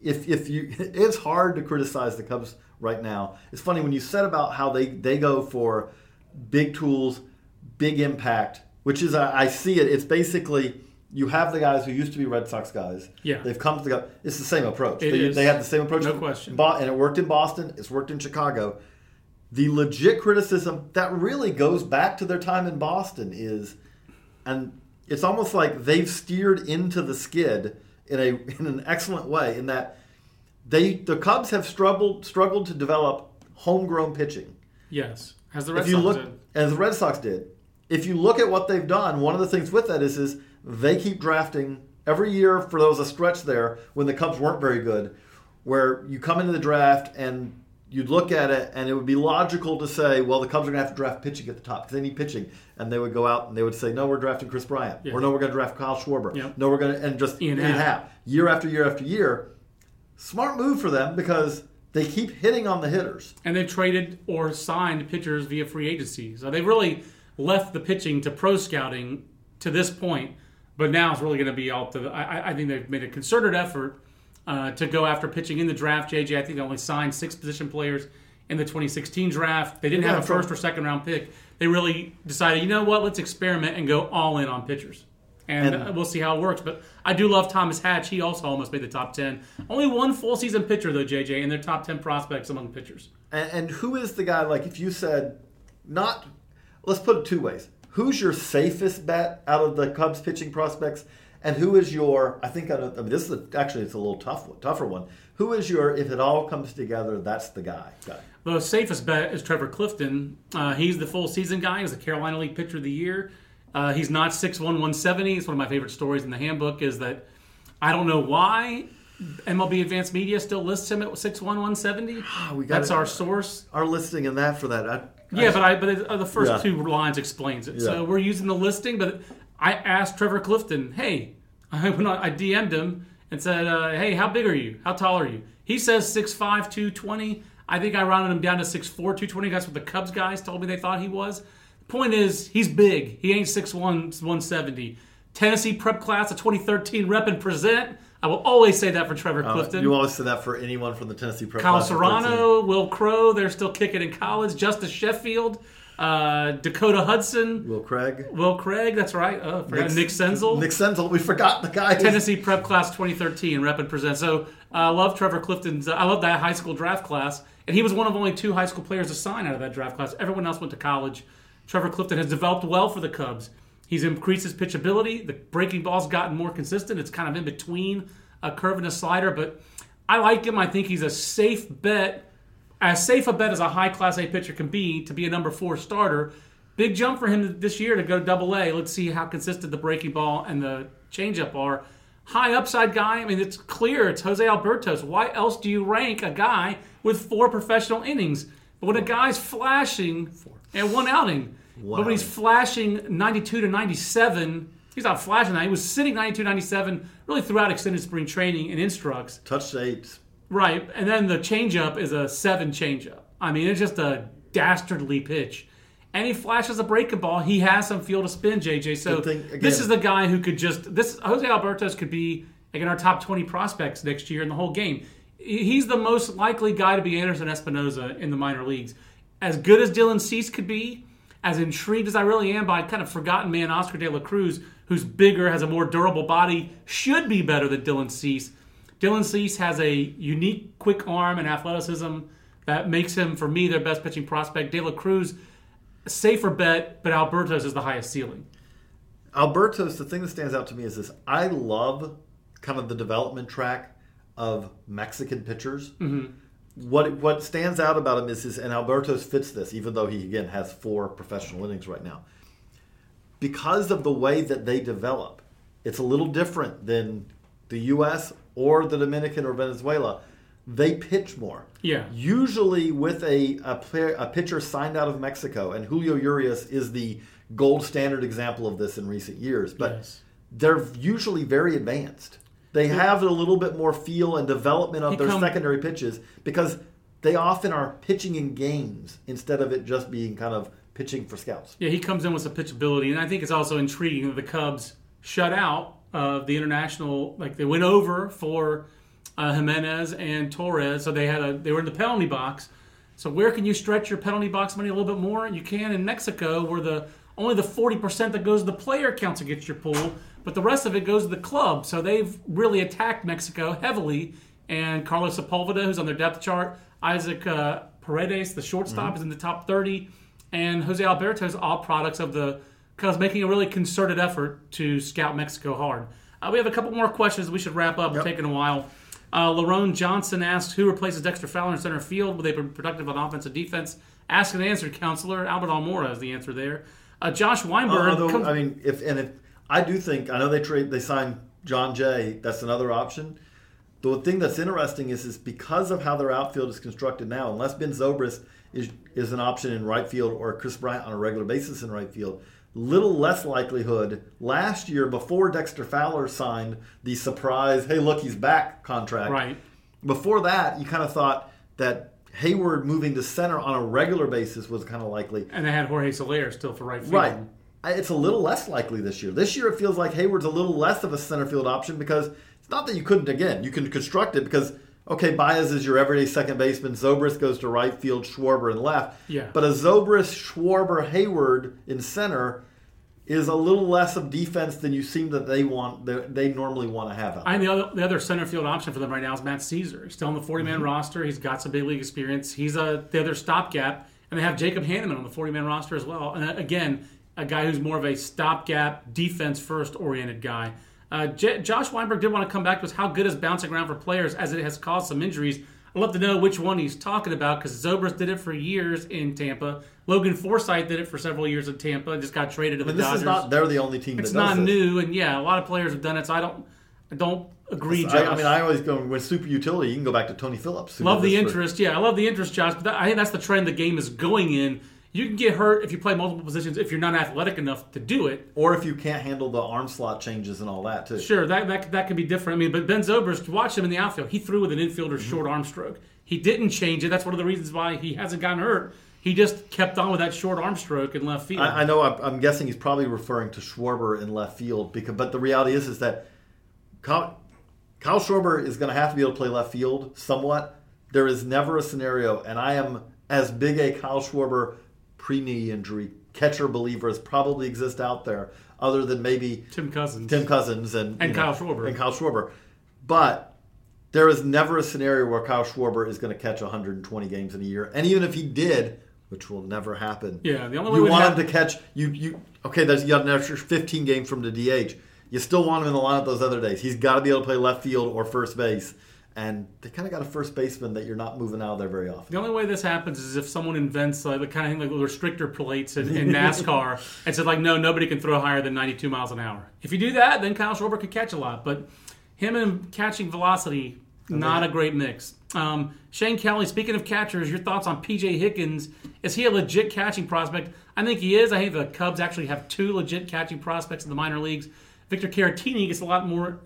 It's hard to criticize the Cubs right now. It's funny when you said about how they go for big tools, big impact, which is, I see it. It's basically you have the guys who used to be Red Sox guys. Yeah. They've come to the – it's the same approach. They have the same approach. No question. And it worked in Boston. It's worked in Chicago. The legit criticism that really goes back to their time in Boston is – and it's almost like they've steered into the skid – in an excellent way, in that the Cubs have struggled to develop homegrown pitching. Yes, as the Red Sox did. If you look at what they've done, one of the things with that is they keep drafting every year. For there was a stretch there when the Cubs weren't very good, where you come into the draft and you'd look at it, and it would be logical to say, well, the Cubs are going to have to draft pitching at the top because they need pitching. And they would go out and they would say, no, we're drafting Chris Bryant. Yeah. Or no, we're going to draft Kyle Schwarber. Yep. No, we're going to, and just Ian Happ. Year after year after year. Smart move for them because they keep hitting on the hitters. And they traded or signed pitchers via free agency. So they really left the pitching to pro scouting to this point. But now it's really going to be all to the, I think they've made a concerted effort to go after pitching in the draft. JJ, I think they only signed 6 position players in the 2016 draft. They didn't have a first or second round pick. They really decided, you know what, let's experiment and go all in on pitchers. And we'll see how it works. But I do love Thomas Hatch. He also almost made the top 10. Only one full season pitcher, though, JJ, in their top 10 prospects among pitchers. And who is the guy, like if you said, not, let's put it two ways. Who's your safest bet out of the Cubs pitching prospects? And who is your, it's a little tougher one. Who is your, if it all comes together, that's the guy? The safest bet is Trevor Clifton. He's the full season guy. He's the Carolina League Pitcher of the Year. He's not 6'1", 170. It's one of my favorite stories in the handbook is that I don't know why MLB Advanced Media still lists him at 6'1", 170. That's our source. Our listing in that for that. But the first two lines explains it. Yeah. So we're using the listing, but I asked Trevor Clifton, hey, I DM'd him and said, hey, how big are you? How tall are you? He says 6'5", 220. I think I rounded him down to 6'4", 220. That's what the Cubs guys told me they thought he was. The point is, he's big. He ain't 6'1", 170. Tennessee prep class of 2013 rep and present. I will always say that for Trevor Clifton. You always say that for anyone from the Tennessee prep class. Kyle Serrano, Will Crow, they're still kicking in college. Justice Sheffield. Dakota Hudson. Will Craig, that's right. Oh, Nick Senzel. Nick Senzel, we forgot the guy. Tennessee prep class 2013, rep and present. So I love Trevor Clifton's. I love that high school draft class. And he was one of only 2 high school players to sign out of that draft class. Everyone else went to college. Trevor Clifton has developed well for the Cubs. He's increased his pitchability. The breaking ball's gotten more consistent. It's kind of in between a curve and a slider. But I like him. I think he's a safe bet. As safe a bet as a high Class A pitcher can be to be a number 4 starter. Big jump for him this year to go AA. Let's see how consistent the breaking ball and the changeup are. High upside guy. I mean, it's clear. It's Jose Alberto. So why else do you rank a guy with 4 professional innings? But when a guy's flashing and one outing, but when he's flashing 92 to 97 He's not flashing that. He was sitting 92, 97 really throughout extended spring training and instructs. Touched eight. Right. And then the changeup is a 7 changeup. I mean, it's just a dastardly pitch. And he flashes a breaking ball. He has some feel to spin, JJ. So this is the guy who could just – this Jose Alberto's could be like in our top 20 prospects next year in the whole game. He's the most likely guy to be Anderson Espinosa in the minor leagues. As good as Dylan Cease could be, as intrigued as I really am by kind of forgotten man Oscar De La Cruz, who's bigger, has a more durable body, should be better than Dylan Cease. Dylan Cease has a unique quick arm and athleticism that makes him, for me, their best pitching prospect. De La Cruz, safer bet, but Alberto's is the highest ceiling. Alberto's, the thing that stands out to me is this. I love kind of the development track of Mexican pitchers. Mm-hmm. What stands out about him is his, and Alberto's fits this, even though he, again, has 4 professional innings right now. Because of the way that they develop, it's a little different than the U.S. or the Dominican or Venezuela. They pitch more. Yeah. Usually with a pitcher signed out of Mexico, and Julio Urias is the gold standard example of this in recent years, but yes, they're usually very advanced. They have a little bit more feel and development of their secondary pitches because they often are pitching in games instead of it just being kind of pitching for scouts. Yeah, he comes in with some pitchability, and I think it's also intriguing that the Cubs shut out the international. Like they went over for Jimenez and Torres, so they were in the penalty box. So where can you stretch your penalty box money a little bit more? You can in Mexico, where only the 40% that goes to the player counts against your pool, but the rest of it goes to the club. So they've really attacked Mexico heavily. And Carlos Sepulveda, who's on their depth chart, Isaac Paredes, the shortstop, mm-hmm. is in the top 30, and Jose Alberto's all products of the Cubs making a really concerted effort to scout Mexico hard. We have a couple more questions we should wrap up. Yep. We're taking a while. Larone Johnson asked, who replaces Dexter Fowler in center field? Will they be productive on offense and defense? Ask and answer, counselor. Albert Almora is the answer there. Josh Weinberg. I know they signed John Jay. That's another option. The thing that's interesting is because of how their outfield is constructed now, unless Ben Zobrist is an option in right field or Chris Bryant on a regular basis in right field, little less likelihood. Last year, before Dexter Fowler signed the surprise, hey, look, he's back contract. Right. Before that, you kind of thought that Hayward moving to center on a regular basis was kind of likely. And they had Jorge Soler still for right field. Right. It's a little less likely this year. This year it feels like Hayward's a little less of a center field option because it's not that you couldn't, again, you can construct it because, okay, Baez is your everyday second baseman. Zobrist goes to right field, Schwarber and left. Yeah. But a Zobrist, Schwarber, Hayward in center is a little less of defense than you seem that they normally want to have out there. And the other center field option for them right now is Matt Caesar. He's still on the 40-man mm-hmm. roster. He's got some big league experience. He's the other stopgap. And they have Jacob Hanneman on the 40-man roster as well. And again, a guy who's more of a stopgap, defense-first oriented guy. Josh Weinberg did want to come back to us. How good is bouncing around for players as it has caused some injuries? I'd love to know which one he's talking about because Zobrist did it for years in Tampa. Logan Forsythe did it for several years in Tampa and just got traded to the Dodgers. They're the only team that does this. It's not new, and yeah, a lot of players have done it, so I don't agree, Josh. I always go, with super utility, you can go back to Tony Phillips. I love the interest, Josh, but I think that's the trend the game is going in. You can get hurt if you play multiple positions if you're not athletic enough to do it. Or if you can't handle the arm slot changes and all that, too. Sure, that could be different. I mean, but Ben Zobrist, watch him in the outfield. He threw with an infielder's mm-hmm. short arm stroke. He didn't change it. That's one of the reasons why he hasn't gotten hurt. He just kept on with that short arm stroke in left field. I know. I'm guessing he's probably referring to Schwarber in left field. But the reality is that Kyle Schwarber is going to have to be able to play left field somewhat. There is never a scenario, and I am as big a Kyle Schwarber pre-knee injury catcher believers probably exist out there, other than maybe Tim Cousins and Kyle Schwarber. But there is never a scenario where Kyle Schwarber is going to catch 120 games in a year. And even if he did, which will never happen, yeah, the only way you want him to catch you got an extra 15 games from the DH. You still want him in the lineup those other days. He's got to be able to play left field or first base. And they kind of got a first baseman that you're not moving out of there very often. The only way this happens is if someone invents the kind of thing like little restrictor plates in NASCAR and said, like, no, nobody can throw higher than 92 miles an hour. If you do that, then Kyle Schwarber could catch a lot. But him and catching velocity, not a great mix. Shane Kelly, speaking of catchers, your thoughts on P.J. Hickins. Is he a legit catching prospect? I think he is. I think the Cubs actually have two legit catching prospects in the minor leagues. Victor Caratini gets a lot more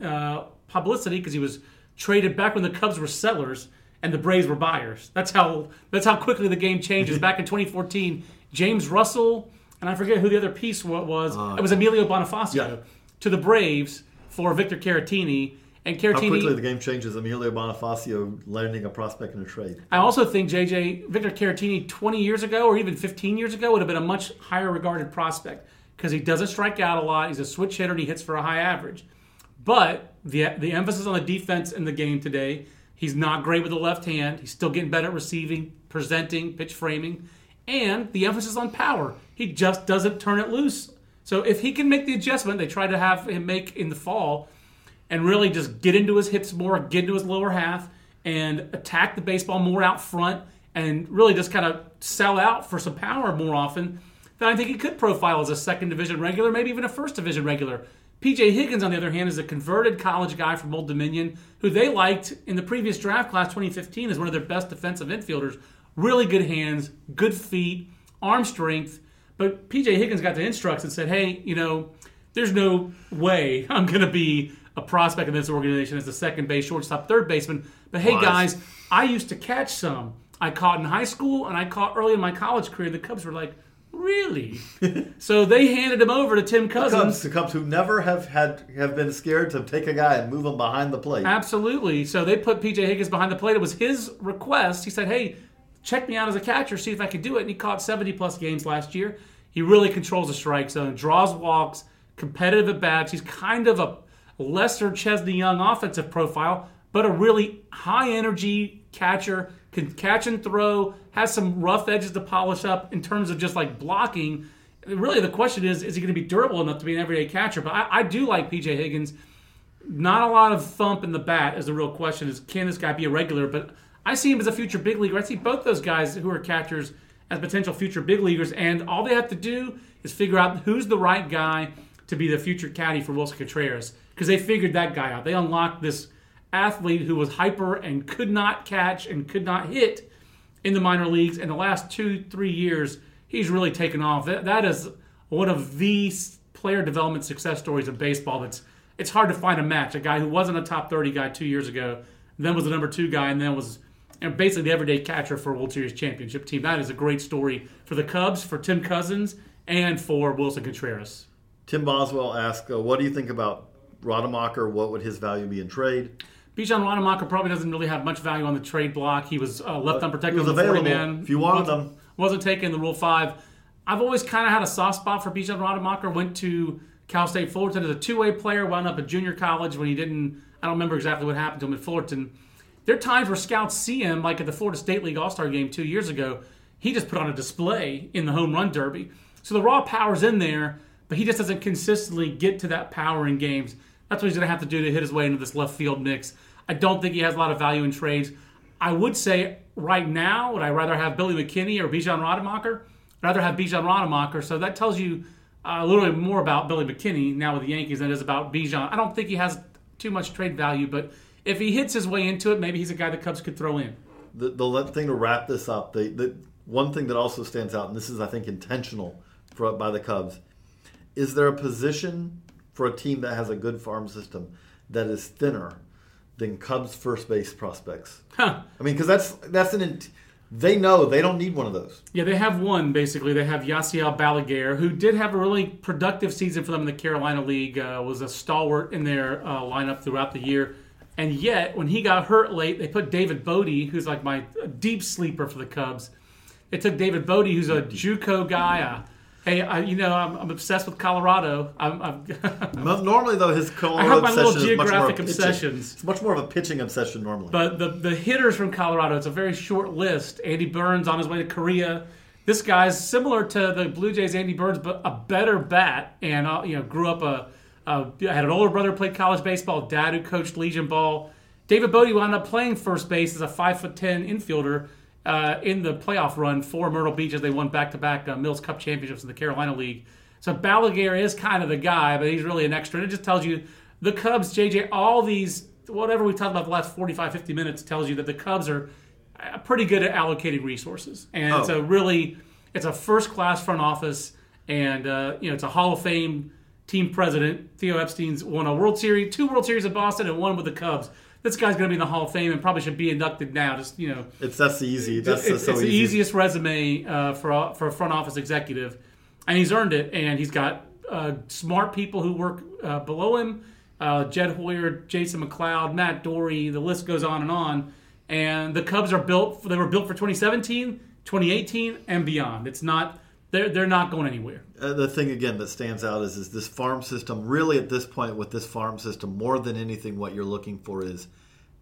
publicity because he was traded back when the Cubs were sellers and the Braves were buyers. That's how quickly the game changes. Back in 2014, James Russell, and I forget who the other piece was. It was Emilio Bonifacio to the Braves for Victor Caratini. And Caratini, how quickly the game changes, Emilio Bonifacio landing a prospect in a trade. I also think, JJ, Victor Caratini 20 years ago or even 15 years ago would have been a much higher regarded prospect because he doesn't strike out a lot. He's a switch hitter and he hits for a high average. But the emphasis on the defense in the game today, he's not great with the left hand. He's still getting better at receiving, presenting, pitch framing. And the emphasis on power. He just doesn't turn it loose. So if he can make the adjustment they try to have him make in the fall, and really just get into his hips more, get into his lower half, and attack the baseball more out front, and really just kind of sell out for some power more often, then I think he could profile as a second division regular, maybe even a first division regular. P.J. Higgins, on the other hand, is a converted college guy from Old Dominion, who they liked in the previous draft class, 2015, as one of their best defensive infielders. Really good hands, good feet, arm strength. But P.J. Higgins got the instructs and said, hey, there's no way I'm going to be a prospect in this organization as a second base, shortstop, third baseman. But hey, guys, I used to catch some. I caught in high school and I caught early in my college career. The Cubs were like, really? So they handed him over to Tim Cousins. The Cubs who never have been scared to take a guy and move him behind the plate. Absolutely. So they put P.J. Higgins behind the plate. It was his request. He said, hey, check me out as a catcher, see if I could do it. And he caught 70-plus games last year. He really controls the strike zone, draws walks, competitive at-bats. He's kind of a lesser Chesney Young offensive profile, but a really high-energy catcher, can catch and throw, has some rough edges to polish up in terms of just like blocking. Really, the question is he going to be durable enough to be an everyday catcher? But I do like P.J. Higgins. Not a lot of thump in the bat is the real question, is can this guy be a regular? But I see him as a future big leaguer. I see both those guys who are catchers as potential future big leaguers, and all they have to do is figure out who's the right guy to be the future caddy for Wilson Contreras. Because they figured that guy out. They unlocked this athlete who was hyper and could not catch and could not hit in the minor leagues. In the last 2-3 years, he's really taken off. That is one of the player development success stories of baseball. It's hard to find a match. A guy who wasn't a top 30 guy 2 years ago, then was a number two guy, and then was basically the everyday catcher for a World Series championship team. That is a great story for the Cubs, for Tim Cousins, and for Wilson Contreras. Tim Boswell asks, what do you think about Rademacher? What would his value be in trade? Bijan Rademacher probably doesn't really have much value on the trade block. He was left unprotected on the 40-man. If you wanted him. Wasn't taken the Rule 5. I've always kind of had a soft spot for Bijan Rademacher. Went to Cal State Fullerton as a two-way player. Wound up at junior college when he didn't. I don't remember exactly what happened to him at Fullerton. There are times where scouts see him, like at the Florida State League All-Star Game 2 years ago. He just put on a display in the home run derby. So the raw power's in there, but he just doesn't consistently get to that power in games. That's what he's going to have to do to hit his way into this left field mix. I don't think he has a lot of value in trades. I would say right now, would I rather have Billy McKinney or Bijan Rademacher? I'd rather have Bijan Rademacher. So that tells you a little bit more about Billy McKinney now with the Yankees than it is about Bijan. I don't think he has too much trade value, but if he hits his way into it, maybe he's a guy the Cubs could throw in. The thing to wrap this up, the one thing that also stands out, and this is, I think, intentional by the Cubs, is there a position for a team that has a good farm system that is thinner than Cubs first base prospects? Huh. I mean, because they know they don't need one of those. Yeah, they have one, basically. They have Yasiel Balaguer, who did have a really productive season for them in the Carolina League, was a stalwart in their lineup throughout the year. And yet, when he got hurt late, they put David Bodie, who's like my deep sleeper for the Cubs. They took David Bodie, who's a JUCO guy, hey, I'm obsessed with Colorado. Normally, though, his Colorado obsession is much more of a pitching. It's much more of a pitching obsession normally. But the hitters from Colorado, it's a very short list. Andy Burns on his way to Korea. This guy's similar to the Blue Jays' Andy Burns, but a better bat. And grew up had an older brother who played college baseball, dad who coached Legion ball. David Bodie wound up playing first base as a 5'10" infielder. In the playoff run for Myrtle Beach as they won back-to-back Mills Cup championships in the Carolina League. So Balaguer is kind of the guy, but he's really an extra. And it just tells you the Cubs, JJ, all these, whatever we talked about the last 45, 50 minutes tells you that the Cubs are pretty good at allocating resources. And it's a really, It's a first-class front office, and it's a Hall of Fame team president. Theo Epstein's won a World Series, 2 World Series in Boston, and 1 with the Cubs. This guy's going to be in the Hall of Fame and probably should be inducted now. It's the easiest resume for a front office executive, and he's earned it. And he's got smart people who work below him: Jed Hoyer, Jason McCloud, Matt Dorey. The list goes on and on. And the Cubs are built. They were built for 2017, 2018, and beyond. It's not. They're not going anywhere. The thing again that stands out is this farm system. Really, at this point, with this farm system, more than anything, what you're looking for is,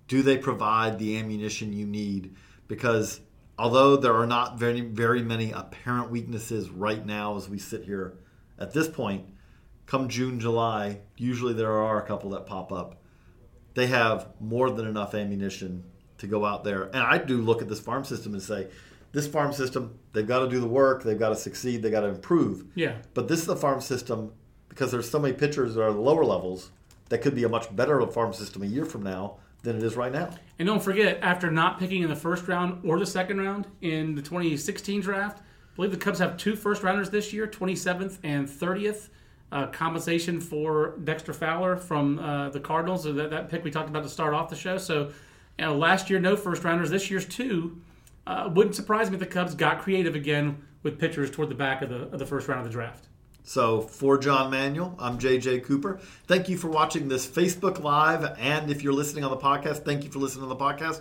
do they provide the ammunition you need? Because although there are not very, very many apparent weaknesses right now as we sit here at this point, come June, July, usually there are a couple that pop up. They have more than enough ammunition to go out there. And I do look at this farm system and say, this farm system, they've got to do the work, they've got to succeed, they've got to improve. Yeah. But this is the farm system, because there's so many pitchers that are the lower levels, that could be a much better farm system a year from now than it is right now. And don't forget, after not picking in the first round or the second round in the 2016 draft, I believe the Cubs have 2 first-rounders this year, 27th and 30th. Compensation for Dexter Fowler from the Cardinals, that pick we talked about to start off the show. So last year, no first-rounders. This year's 2. Wouldn't surprise me if the Cubs got creative again with pitchers toward the back of the first round of the draft. So for John Manuel, I'm J.J. Cooper. Thank you for watching this Facebook Live. And if you're listening on the podcast, thank you for listening on the podcast.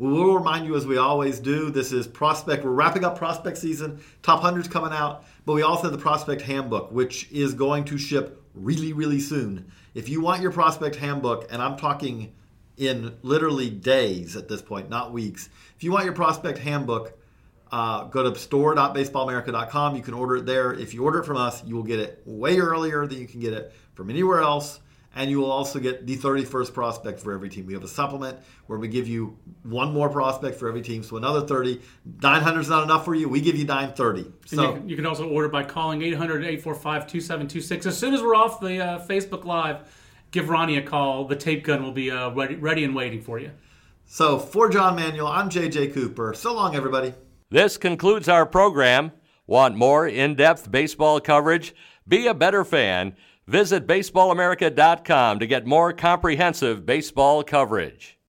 We will remind you, as we always do, this is Prospect. We're wrapping up Prospect season. Top 100's coming out. But we also have the Prospect Handbook, which is going to ship really, really soon. If you want your Prospect Handbook, and I'm talking in literally days at this point, not weeks. If you want your Prospect Handbook, go to store.baseballamerica.com. You can order it there. If you order it from us, you will get it way earlier than you can get it from anywhere else. And you will also get the 31st prospect for every team. We have a supplement where we give you 1 more prospect for every team, so another 30. 900 is not enough for you. We give you 930. So you can also order by calling 800-845-2726. As soon as we're off the Facebook Live, give Ronnie a call. The tape gun will be ready and waiting for you. So for John Manuel, I'm J.J. Cooper. So long, everybody. This concludes our program. Want more in-depth baseball coverage? Be a better fan. Visit BaseballAmerica.com to get more comprehensive baseball coverage.